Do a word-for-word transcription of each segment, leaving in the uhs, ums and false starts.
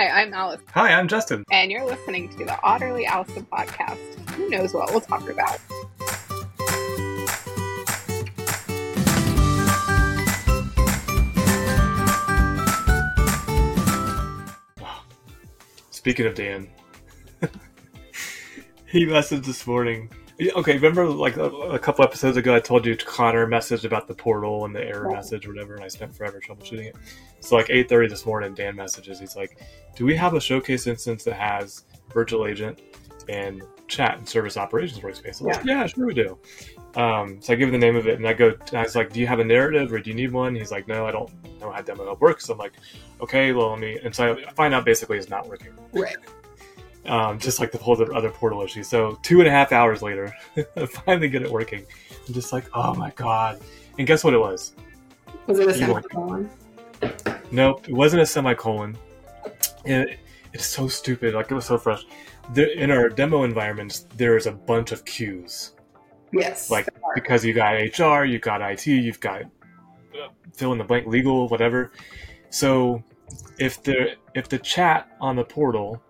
Hi, I'm Allison. Hi, I'm Justin. And you're listening to the Otterly Owlsome Podcast. Who knows what we'll talk about? Wow. Speaking of Dan, he messaged this morning. Okay, remember like a, a couple episodes ago I told you Connor messaged about the portal and the error message or whatever, and I spent forever troubleshooting it. So like eight thirty this morning, Dan messages. He's like, do we have a showcase instance that has virtual agent and chat and service operations workspace? I'm like, yeah, sure we do. Um, so I give him the name of it, and I go, and I was like, do you have a narrative or do you need one? He's like, no, I don't know how demo it works. So I'm like, okay, well, let me, and so I find out basically it's not working. Right. Um, just like the whole other portal issue. So two and a half hours later, I finally get it working. I'm just like, oh my God. And guess what it was? Was it a semicolon? Nope, it wasn't a semicolon. And it, it's so stupid. Like, it was so fresh. There, in our demo environments, there is a bunch of queues. Yes. Like, because you got H R, you got I T, you've got uh, fill in the blank, legal, whatever. So if the if the chat on the portal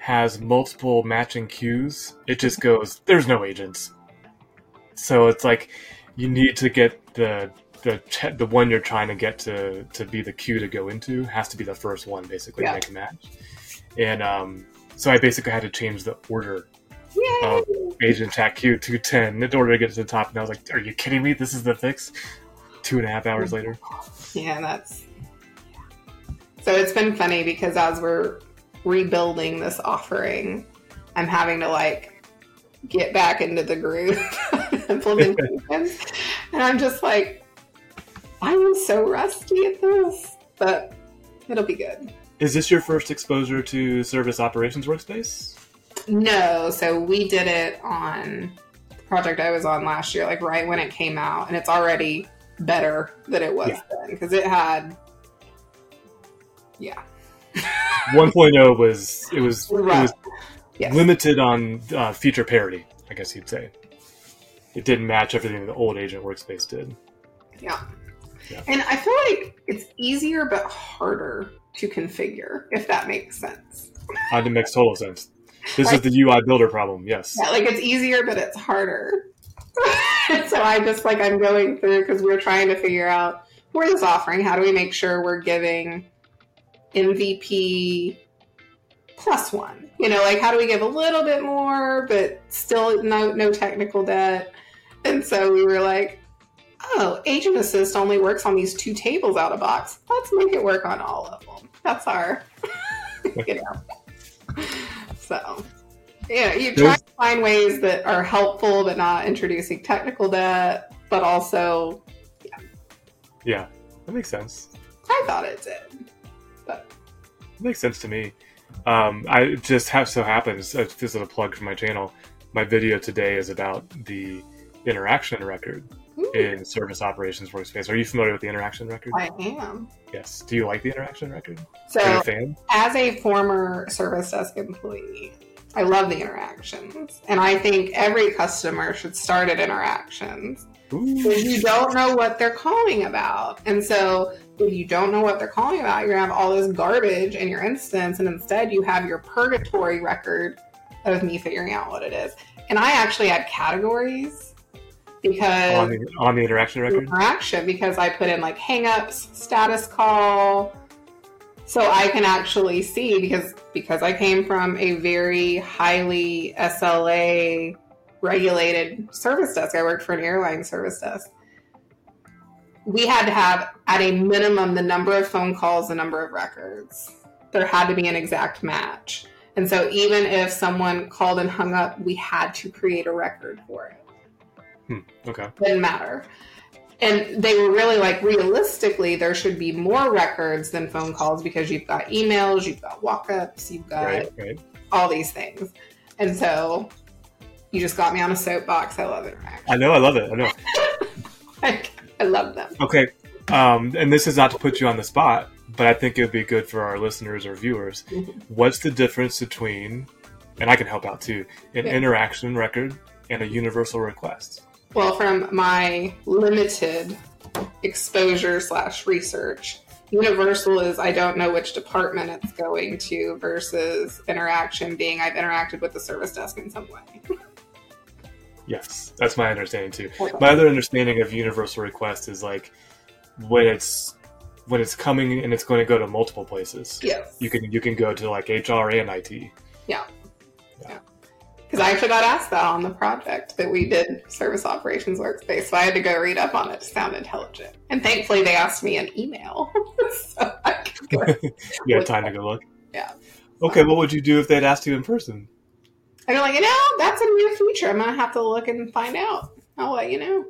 has multiple matching queues, it just goes, there's no agents. So it's like, you need to get the the ch- the one you're trying to get to to be the queue to go into has to be the first one, basically, yeah. to make a match. And um, so I basically had to change the order Yay! Of agent chat queue to ten in order to get to the top. And I was like, are you kidding me? This is the fix? Two and a half hours later. Yeah, that's... So it's been funny because as we're rebuilding this offering, I'm having to like get back into the groove of implementations, and I'm just like, I'm so rusty at this, but it'll be good. Is this your first exposure to Service Operations Workspace? No, so we did it on the project I was on last year, like right when it came out, and it's already better than it was yeah. then because it had, yeah. one point oh was it was, right. it was yes. limited on uh, feature parity, I guess you'd say. It didn't match everything the old agent workspace did. Yeah. yeah. And I feel like it's easier but harder to configure, if that makes sense. Uh, that makes total sense. This like, is the U I builder problem, yes. Yeah, like it's easier, but it's harder. So I just like, I'm going through, because we're trying to figure out for this offering, how do we make sure we're giving M V P plus one, you know, like how do we give a little bit more but still no no technical debt? And so we were like, oh, Agent Assist only works on these two tables out of box, let's make it work on all of them. That's our you know so yeah you try to find ways that are helpful but not introducing technical debt, but also yeah yeah that makes sense. I thought it did. Makes sense to me. Um, I just have so happens, uh, this is a plug for my channel, my video today is about the interaction record Ooh. In Service Operations Workspace. Are you familiar with the interaction record? I am. Yes. Do you like the interaction record? So, Are you a fan? As a former service desk employee, I love the interactions. And I think every customer should start at interactions. Because you don't know what they're calling about. And so if you don't know what they're calling about, you're going to have all this garbage in your instance. And instead you have your purgatory record of me figuring out what it is. And I actually had categories because on the, on the interaction record interaction because I put in like hangups, status call. So I can actually see because, because I came from a very highly S L A regulated service desk. I worked for an airline service desk. We had to have, at a minimum, the number of phone calls, the number of records. There had to be an exact match. And so even if someone called and hung up, we had to create a record for it. Hmm, okay. Didn't matter. And they were really like, realistically, there should be more records than phone calls because you've got emails, you've got walk-ups, you've got right, right. all these things. And so... You just got me on a soapbox. I love it. I know. I love it. I know. like, I love them. Okay. Um, and this is not to put you on the spot, but I think it would be good for our listeners or viewers. Mm-hmm. What's the difference between, and I can help out too, an yeah. interaction record and a universal request? Well, from my limited exposure slash research, universal is I don't know which department it's going to versus interaction being I've interacted with the service desk in some way. Yes, that's my understanding too. Okay. My other understanding of universal request is like when it's when it's coming and it's going to go to multiple places. Yes. You can you can go to like H R and I T. Yeah. Yeah. Because I actually got asked that on the project that we did, Service Operations Workspace, so I had to go read up on it to sound intelligent. And thankfully, they asked me an email, so I could go. You had time to go look? Yeah. Okay, um, what would you do if they'd asked you in person? I'd be like, you know, that's a new feature. I'm going to have to look and find out. I'll let you know.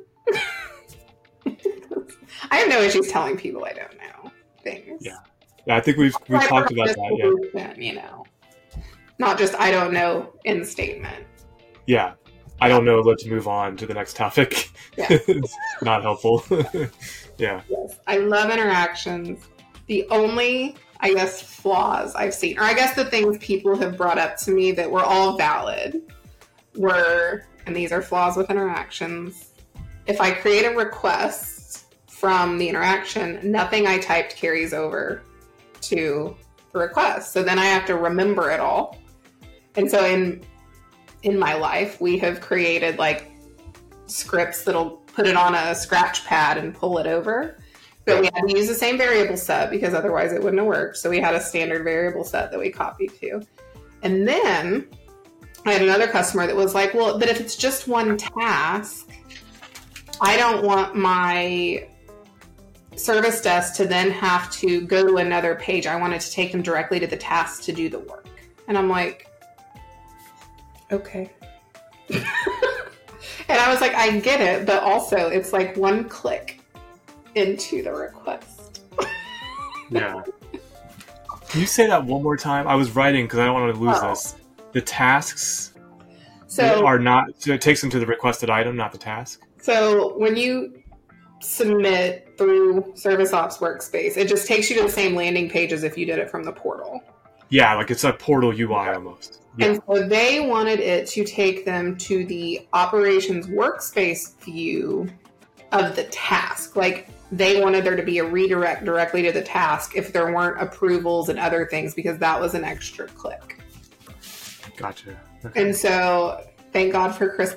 I have no issues telling people I don't know things. Yeah, yeah I think we've, we've talked about that, yeah. You know. Not just, I don't know, in statement. Yeah. I don't know. Let's move on to the next topic. Yeah. It's not helpful. Yeah. Yes. I love interactions. The only, I guess, flaws I've seen, or I guess the things people have brought up to me that were all valid were, and these are flaws with interactions, if I create a request from the interaction, nothing I typed carries over to the request. So then I have to remember it all. And so in in my life, we have created like scripts that'll put it on a scratch pad and pull it over. But we had to use the same variable set because otherwise it wouldn't have worked. So we had a standard variable set that we copied to. And then I had another customer that was like, well, but if it's just one task, I don't want my service desk to then have to go to another page. I wanted to take them directly to the task to do the work. And I'm like, okay. And I was like, I get it, but also it's like one click into the request. Yeah. Can you say that one more time? I was writing because I don't want to lose oh. this. The tasks so, are not, so it takes them to the requested item, not the task. So when you submit through Service Ops Workspace, it just takes you to the same landing page as if you did it from the portal. Yeah, like it's a portal U I almost. Yeah. And so they wanted it to take them to the Operations Workspace view of the task. Like they wanted there to be a redirect directly to the task if there weren't approvals and other things, because that was an extra click. Gotcha. Okay. And so thank God for Chris.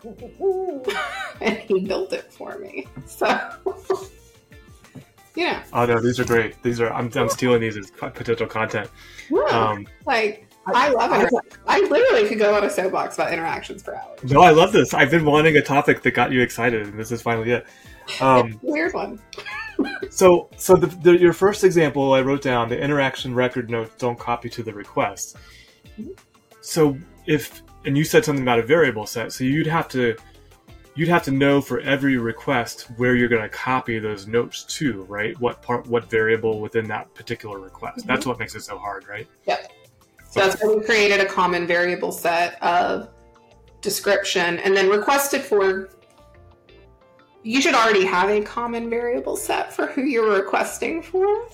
And he built it for me. So, yeah. Oh, no, these are great. These are, I'm, I'm stealing these as potential content. Yeah. Um, like, I, I love it. I, I literally could go on a soapbox about interactions for hours. No, I love this. I've been wanting a topic that got you excited, and this is finally it. Um, weird one. so, so the, the, your first example I wrote down, the interaction record notes don't copy to the request. Mm-hmm. So if... And you said something about a variable set, so you'd have to you'd have to know for every request where you're going to copy those notes to, right? What part, what variable within that particular request? Mm-hmm. That's what makes it so hard, right? Yep. So okay. That's why we created a common variable set of description, and then requested for. You should already have a common variable set for who you're requesting for.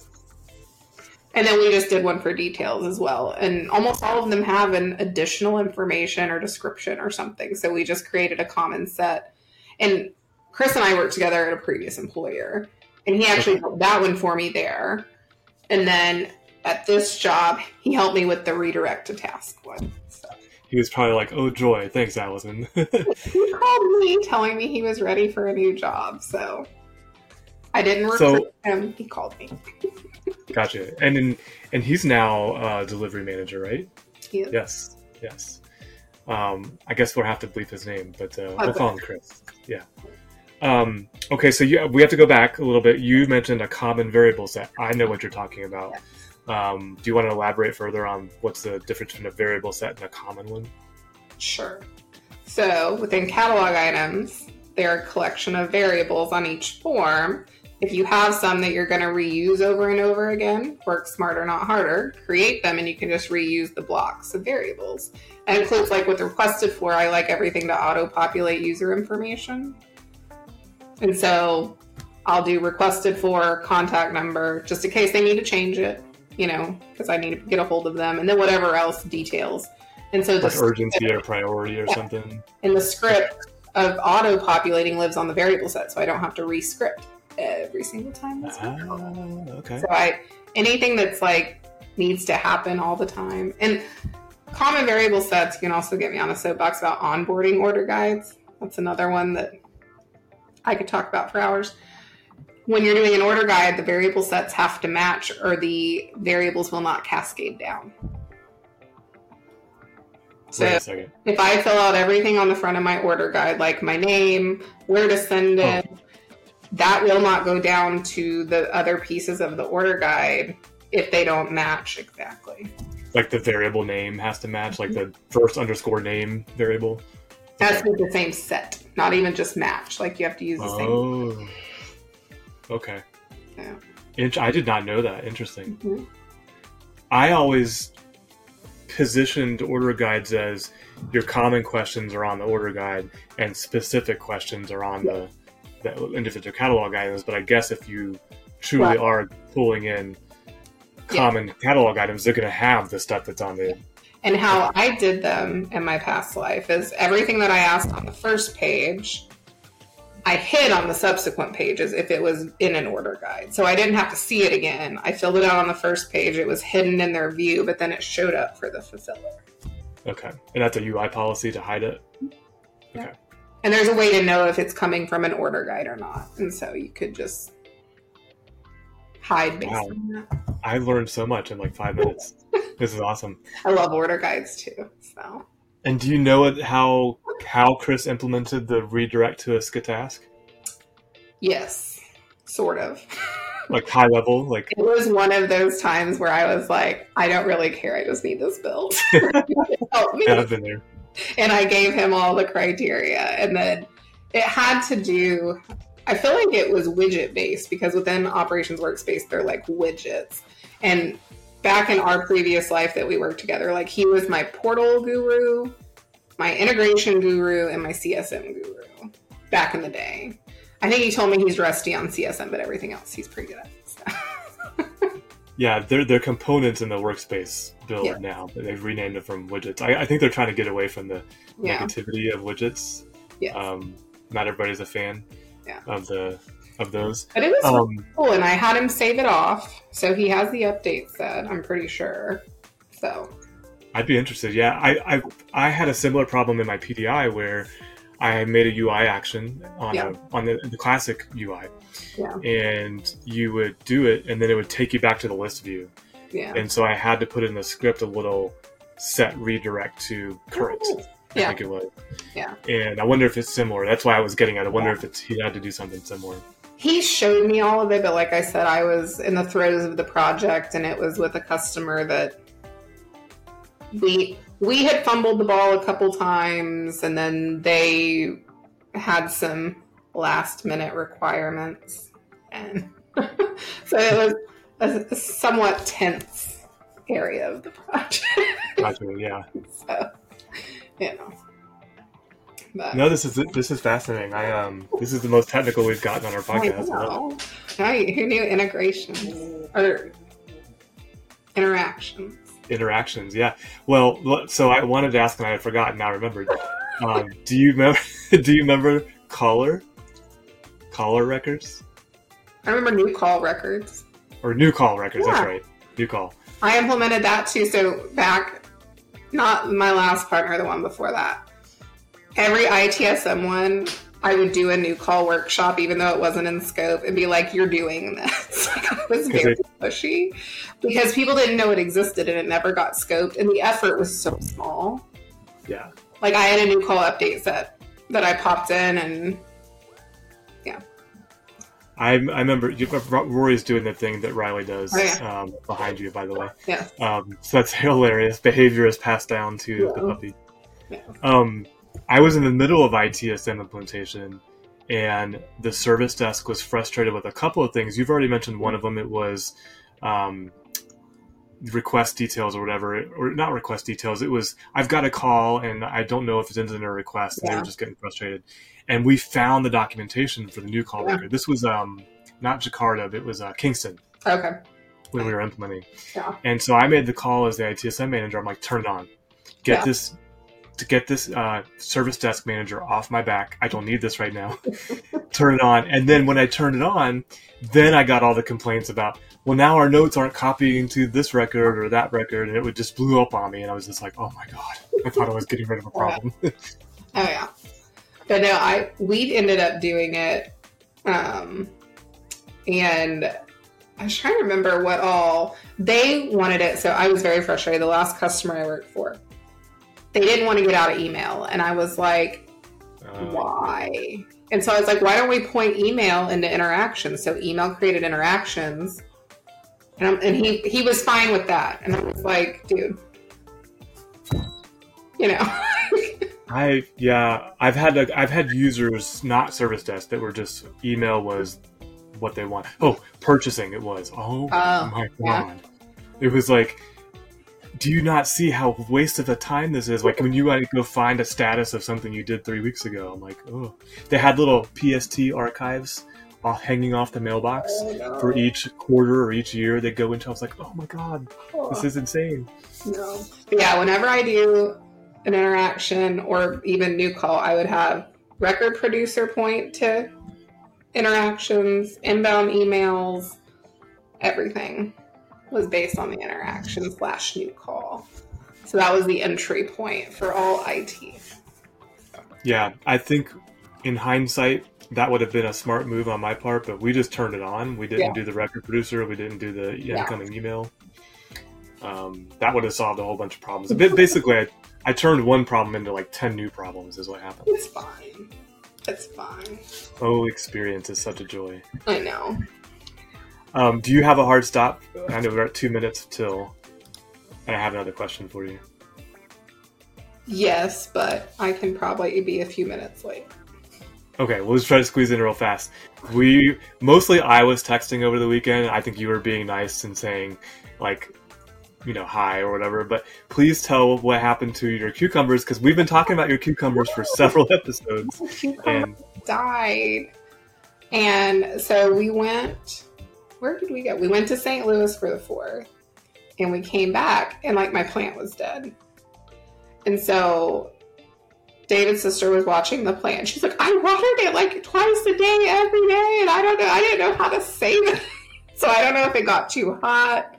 And then we just did one for details as well. And almost all of them have an additional information or description or something. So we just created a common set. And Chris and I worked together at a previous employer. And he actually okay. built that one for me there. And then at this job, he helped me with the redirect to task one. So. He was probably like, oh, joy. Thanks, Allison. He called me telling me he was ready for a new job. So I didn't recruit so- him. He called me. Gotcha. And in, and he's now uh, delivery manager, right? He is. Yes. Yes. Um, I guess we'll have to bleep his name, but uh, we'll call him Chris. Yeah. Um, okay, so you, we have to go back a little bit. You mentioned a common variable set. I know what you're talking about. Yeah. Um, do you want to elaborate further on what's the difference between a variable set and a common one? Sure. So within catalog items, there are a collection of variables on each form. If you have some that you're going to reuse over and over again, work smarter, not harder, create them, and you can just reuse the blocks of variables. And includes, like with requested for, I like everything to auto-populate user information. And so I'll do requested for, contact number, just in case they need to change it, you know, because I need to get a hold of them, and then whatever else details. And so like urgency script, or priority or yeah, something. And the script of auto-populating lives on the variable set, so I don't have to re-script. every single time this happens. Uh, okay. So I, anything that's like needs to happen all the time. And common variable sets, you can also get me on a soapbox about onboarding order guides. That's another one that I could talk about for hours. When you're doing an order guide, the variable sets have to match or the variables will not cascade down. So if I fill out everything on the front of my order guide, like my name, where to send it, oh. that will not go down to the other pieces of the order guide if they don't match exactly. Like the variable name has to match, like the first underscore name variable? That's okay. With the same set, not even just match. Like you have to use the oh. same. Oh, okay. Yeah. Int- I did not know that. Interesting. Mm-hmm. I always positioned order guides as your common questions are on the order guide and specific questions are on the, the individual catalog items. But I guess if you truly right. are pulling in common yeah. catalog items, they're going to have the stuff that's on the. And how I did them in my past life is everything that I asked on the first page, I hid on the subsequent pages if it was in an order guide. So I didn't have to see it again. I filled it out on the first page. It was hidden in their view, but then it showed up for the fulfiller. Okay. And that's a U I policy to hide it? Yeah. Okay. And there's a way to know if it's coming from an order guide or not. And so you could just hide based wow. on that. I learned so much in like five minutes. This is awesome. I love order guides too. So. And do you know it, how how Chris implemented the redirect to a skitask? Yes, sort of. Like high level? Like it was one of those times where I was like, I don't really care. I just need this build. Help me. Yeah, I've been there. And I gave him all the criteria. And then it had to do, I feel like it was widget based because within Operations Workspace, they're like widgets. And back in our previous life that we worked together, like he was my portal guru, my integration guru, and my C S M guru back in the day. I think he told me he's rusty on C S M, but everything else he's pretty good at. So. Yeah, they're, they're components in the workspace build yeah. now. They've renamed it from widgets. I, I think they're trying to get away from the yeah. negativity of widgets. Yes. Um, not everybody's a fan yeah. of the... of those. But it was um, really cool, and I had him save it off, so he has the update set, I'm pretty sure. So I'd be interested. Yeah, I I, I had a similar problem in my P D I where I made a U I action on yeah. a, on the, the classic U I, yeah. and you would do it, and then it would take you back to the list view. Yeah. And so I had to put in the script a little set redirect to current. Oh. I yeah. think it was. Yeah. And I wonder if it's similar. That's why I was getting at it. I wonder yeah. if it's he had to do something similar. He showed me all of it, but like I said, I was in the throes of the project, and it was with a customer that we we had fumbled the ball a couple times, and then they had some last-minute requirements, and so it was a, a somewhat tense area of the project. Gotcha, yeah. So, you know. But. No, this is this is fascinating. I um, this is the most technical we've gotten on our podcast. I know. Right? Who knew integrations or interactions? Interactions, yeah. Well, so I wanted to ask, and I had forgotten. Now I remembered. um, do you remember? Do you remember caller caller records? I remember new call records. Or new call records. Yeah. That's right. New call. I implemented that too. So back, not my last partner, the one before that. Every I T S M one, I would do a new call workshop, even though it wasn't in scope, and be like, you're doing this. Like, I was very it, pushy because people didn't know it existed and it never got scoped. And the effort was so small. Yeah. Like I had a new call update set that I popped in and yeah. I, I remember you, Rory's doing the thing that Riley does oh, yeah. um, behind you, by the way. Yeah. Um, so that's hilarious. Behavior is passed down to yeah. the puppy. Yeah. Um, I was in the middle of I T S M implementation, and the service desk was frustrated with a couple of things. You've already mentioned one of them. It was um, request details or whatever, or not request details. It was, I've got a call, and I don't know if it's incident or request. And yeah. they were just getting frustrated. And we found the documentation for the new call yeah. record. This was um, not Jakarta, but it was uh, Kingston. Okay. When we were implementing. Yeah. And so I made the call as the I T S M manager. I'm like, turn it on. Get yeah. this... to get this uh, service desk manager off my back. I don't need this right now. turn it on. And then when I turned it on, then I got all the complaints about, well, now our notes aren't copying to this record or that record. And it would just blew up on me. And I was just like, oh my God, I thought I was getting rid of a problem. Oh yeah. But no, I, we ended up doing it. Um, and I was trying to remember what all they wanted it. So I was very frustrated. The last customer I worked for, they didn't want to get out of email. And I was like, uh, why? And so I was like, why don't we point email into interactions? So email created interactions. And, I'm, and he, he was fine with that. And I was like, dude, you know, I, yeah, I've had, like, I've had users, not service desk, that were just email was what they want. Oh, purchasing it was. Oh, uh, my yeah. God. It was like, do you not see how waste of the time this is? Like when you want to go find a status of something you did three weeks ago, I'm like, oh, they had little P S T archives off, hanging off the mailbox oh, no. for each quarter or each year they go into. I was like, oh my God, oh. this is insane. No. Yeah. Whenever I do an interaction or even new call, I would have record producer point to interactions, inbound emails, everything was based on the interaction slash new call. So that was the entry point for all I T. Yeah, I think in hindsight, that would have been a smart move on my part, but we just turned it on. We didn't yeah. do the record producer. We didn't do the incoming yeah. email. Um, that would have solved a whole bunch of problems. Basically, I, I turned one problem into like ten new problems is what happened. It's fine. It's fine. Oh, experience is such a joy. I know. Um, do you have a hard stop? I know we're at two minutes till, and I have another question for you. Yes, but I can probably be a few minutes late. Okay, we'll just try to squeeze in real fast. We mostly I was texting over the weekend. I think you were being nice and saying, like, you know, hi or whatever. But please tell what happened to your cucumbers, because we've been talking about your cucumbers for several episodes. And died, and so we went. Where did we go? We went to Saint Louis for the fourth, and we came back, and like my plant was dead. And so David's sister was watching the plant. She's like, I watered it like twice a day, every day, and I don't know. I didn't know how to save it. So I don't know if it got too hot.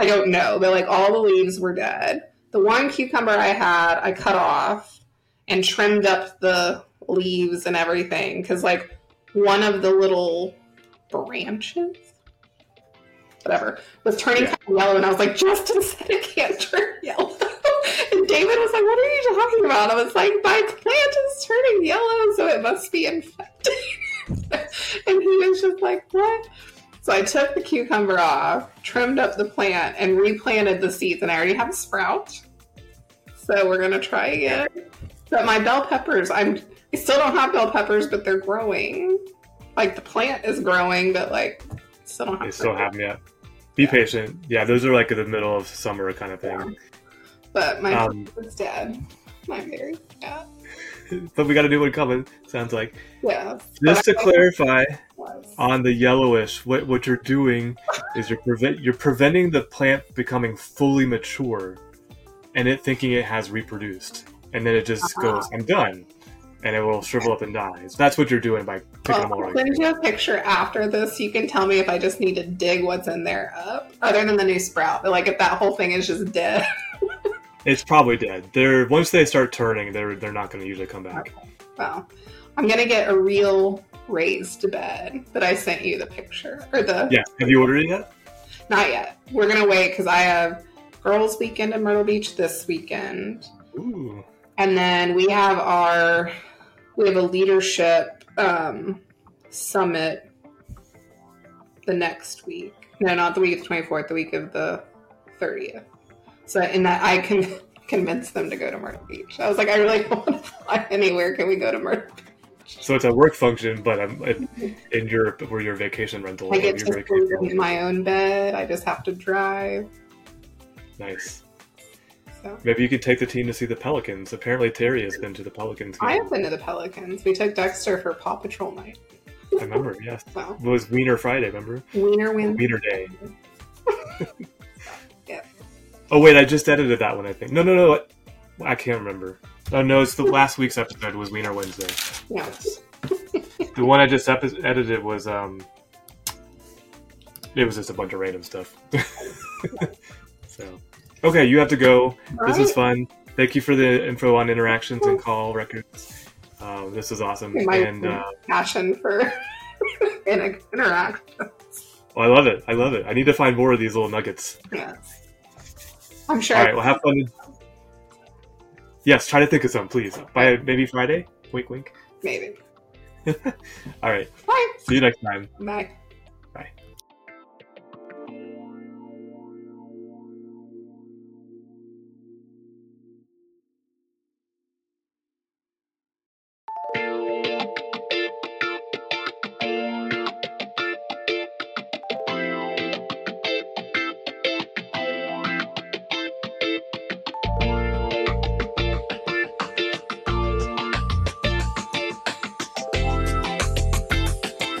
I don't know. But like all the leaves were dead. The one cucumber I had, I cut off and trimmed up the leaves and everything, because like one of the little branches, whatever, was turning yeah. kind of yellow, and I was like, Justin said it can't turn yellow. And David was like, what are you talking about? I was like, my plant is turning yellow, so it must be infected. And he was just like, what? So I took the cucumber off, trimmed up the plant, and replanted the seeds, and I already have a sprout. So we're going to try again. But my bell peppers, I'm, I still don't have bell peppers, but they're growing. Like, the plant is growing, but, like, still don't have They still them. haven't yet. Be yeah. patient. Yeah, those are like in the middle of summer kind of thing. Yeah. But my um, is dead. My very sad. But we got a new one coming, sounds like. Yeah. Just to clarify, on the yellowish, what what you're doing is you're prevent you're preventing the plant becoming fully mature, and it thinking it has reproduced, and then it just uh-huh. goes, I'm done. And it will shrivel up and die. So that's what you're doing by picking well, them all right. I'll send you a picture after this. You can tell me if I just need to dig what's in there up, other than the new sprout. But like if that whole thing is just dead. It's probably dead. They're once they start turning, they're they're not going to usually come back. Okay. Well, I'm going to get a real raised bed that I sent you the picture or the. Yeah. Have you ordered it yet? Not yet. We're going to wait because I have girls' weekend in Myrtle Beach this weekend. Ooh. And then we have our. We have a leadership um, summit the next week. No, not the week of the twenty-fourth, the week of the thirtieth. So, and that I can convince them to go to Myrtle Beach. I was like, I really don't want to fly anywhere. Can we go to Myrtle Beach? So it's a work function, but I'm in, in Europe where your vacation rental. I get your to sleep in my own bed. I just have to drive. Nice. Maybe you could take the team to see the Pelicans. Apparently Terry has been to the Pelicans game. I have been to the Pelicans. We took Dexter for Paw Patrol night. I remember, yes. Well, it was Wiener Friday, remember? Wiener Wednesday. Wiener Day. Yeah. Oh, wait, I just edited that one, I think. No, no, no. I can't remember. Oh, no, it's the last week's episode was Wiener Wednesday. Yes. The one I just ep- edited was um, it was just a bunch of random stuff. So, okay, you have to go. Right. This was fun. Thank you for the info on interactions and call records. Um, this was awesome. My and uh, passion for interactions. Oh, I love it. I love it. I need to find more of these little nuggets. Yes, I'm sure. All right, well, have fun. Yes, try to think of some, please. By maybe Friday. Wink, wink. Maybe. All right. Bye. See you next time. Bye.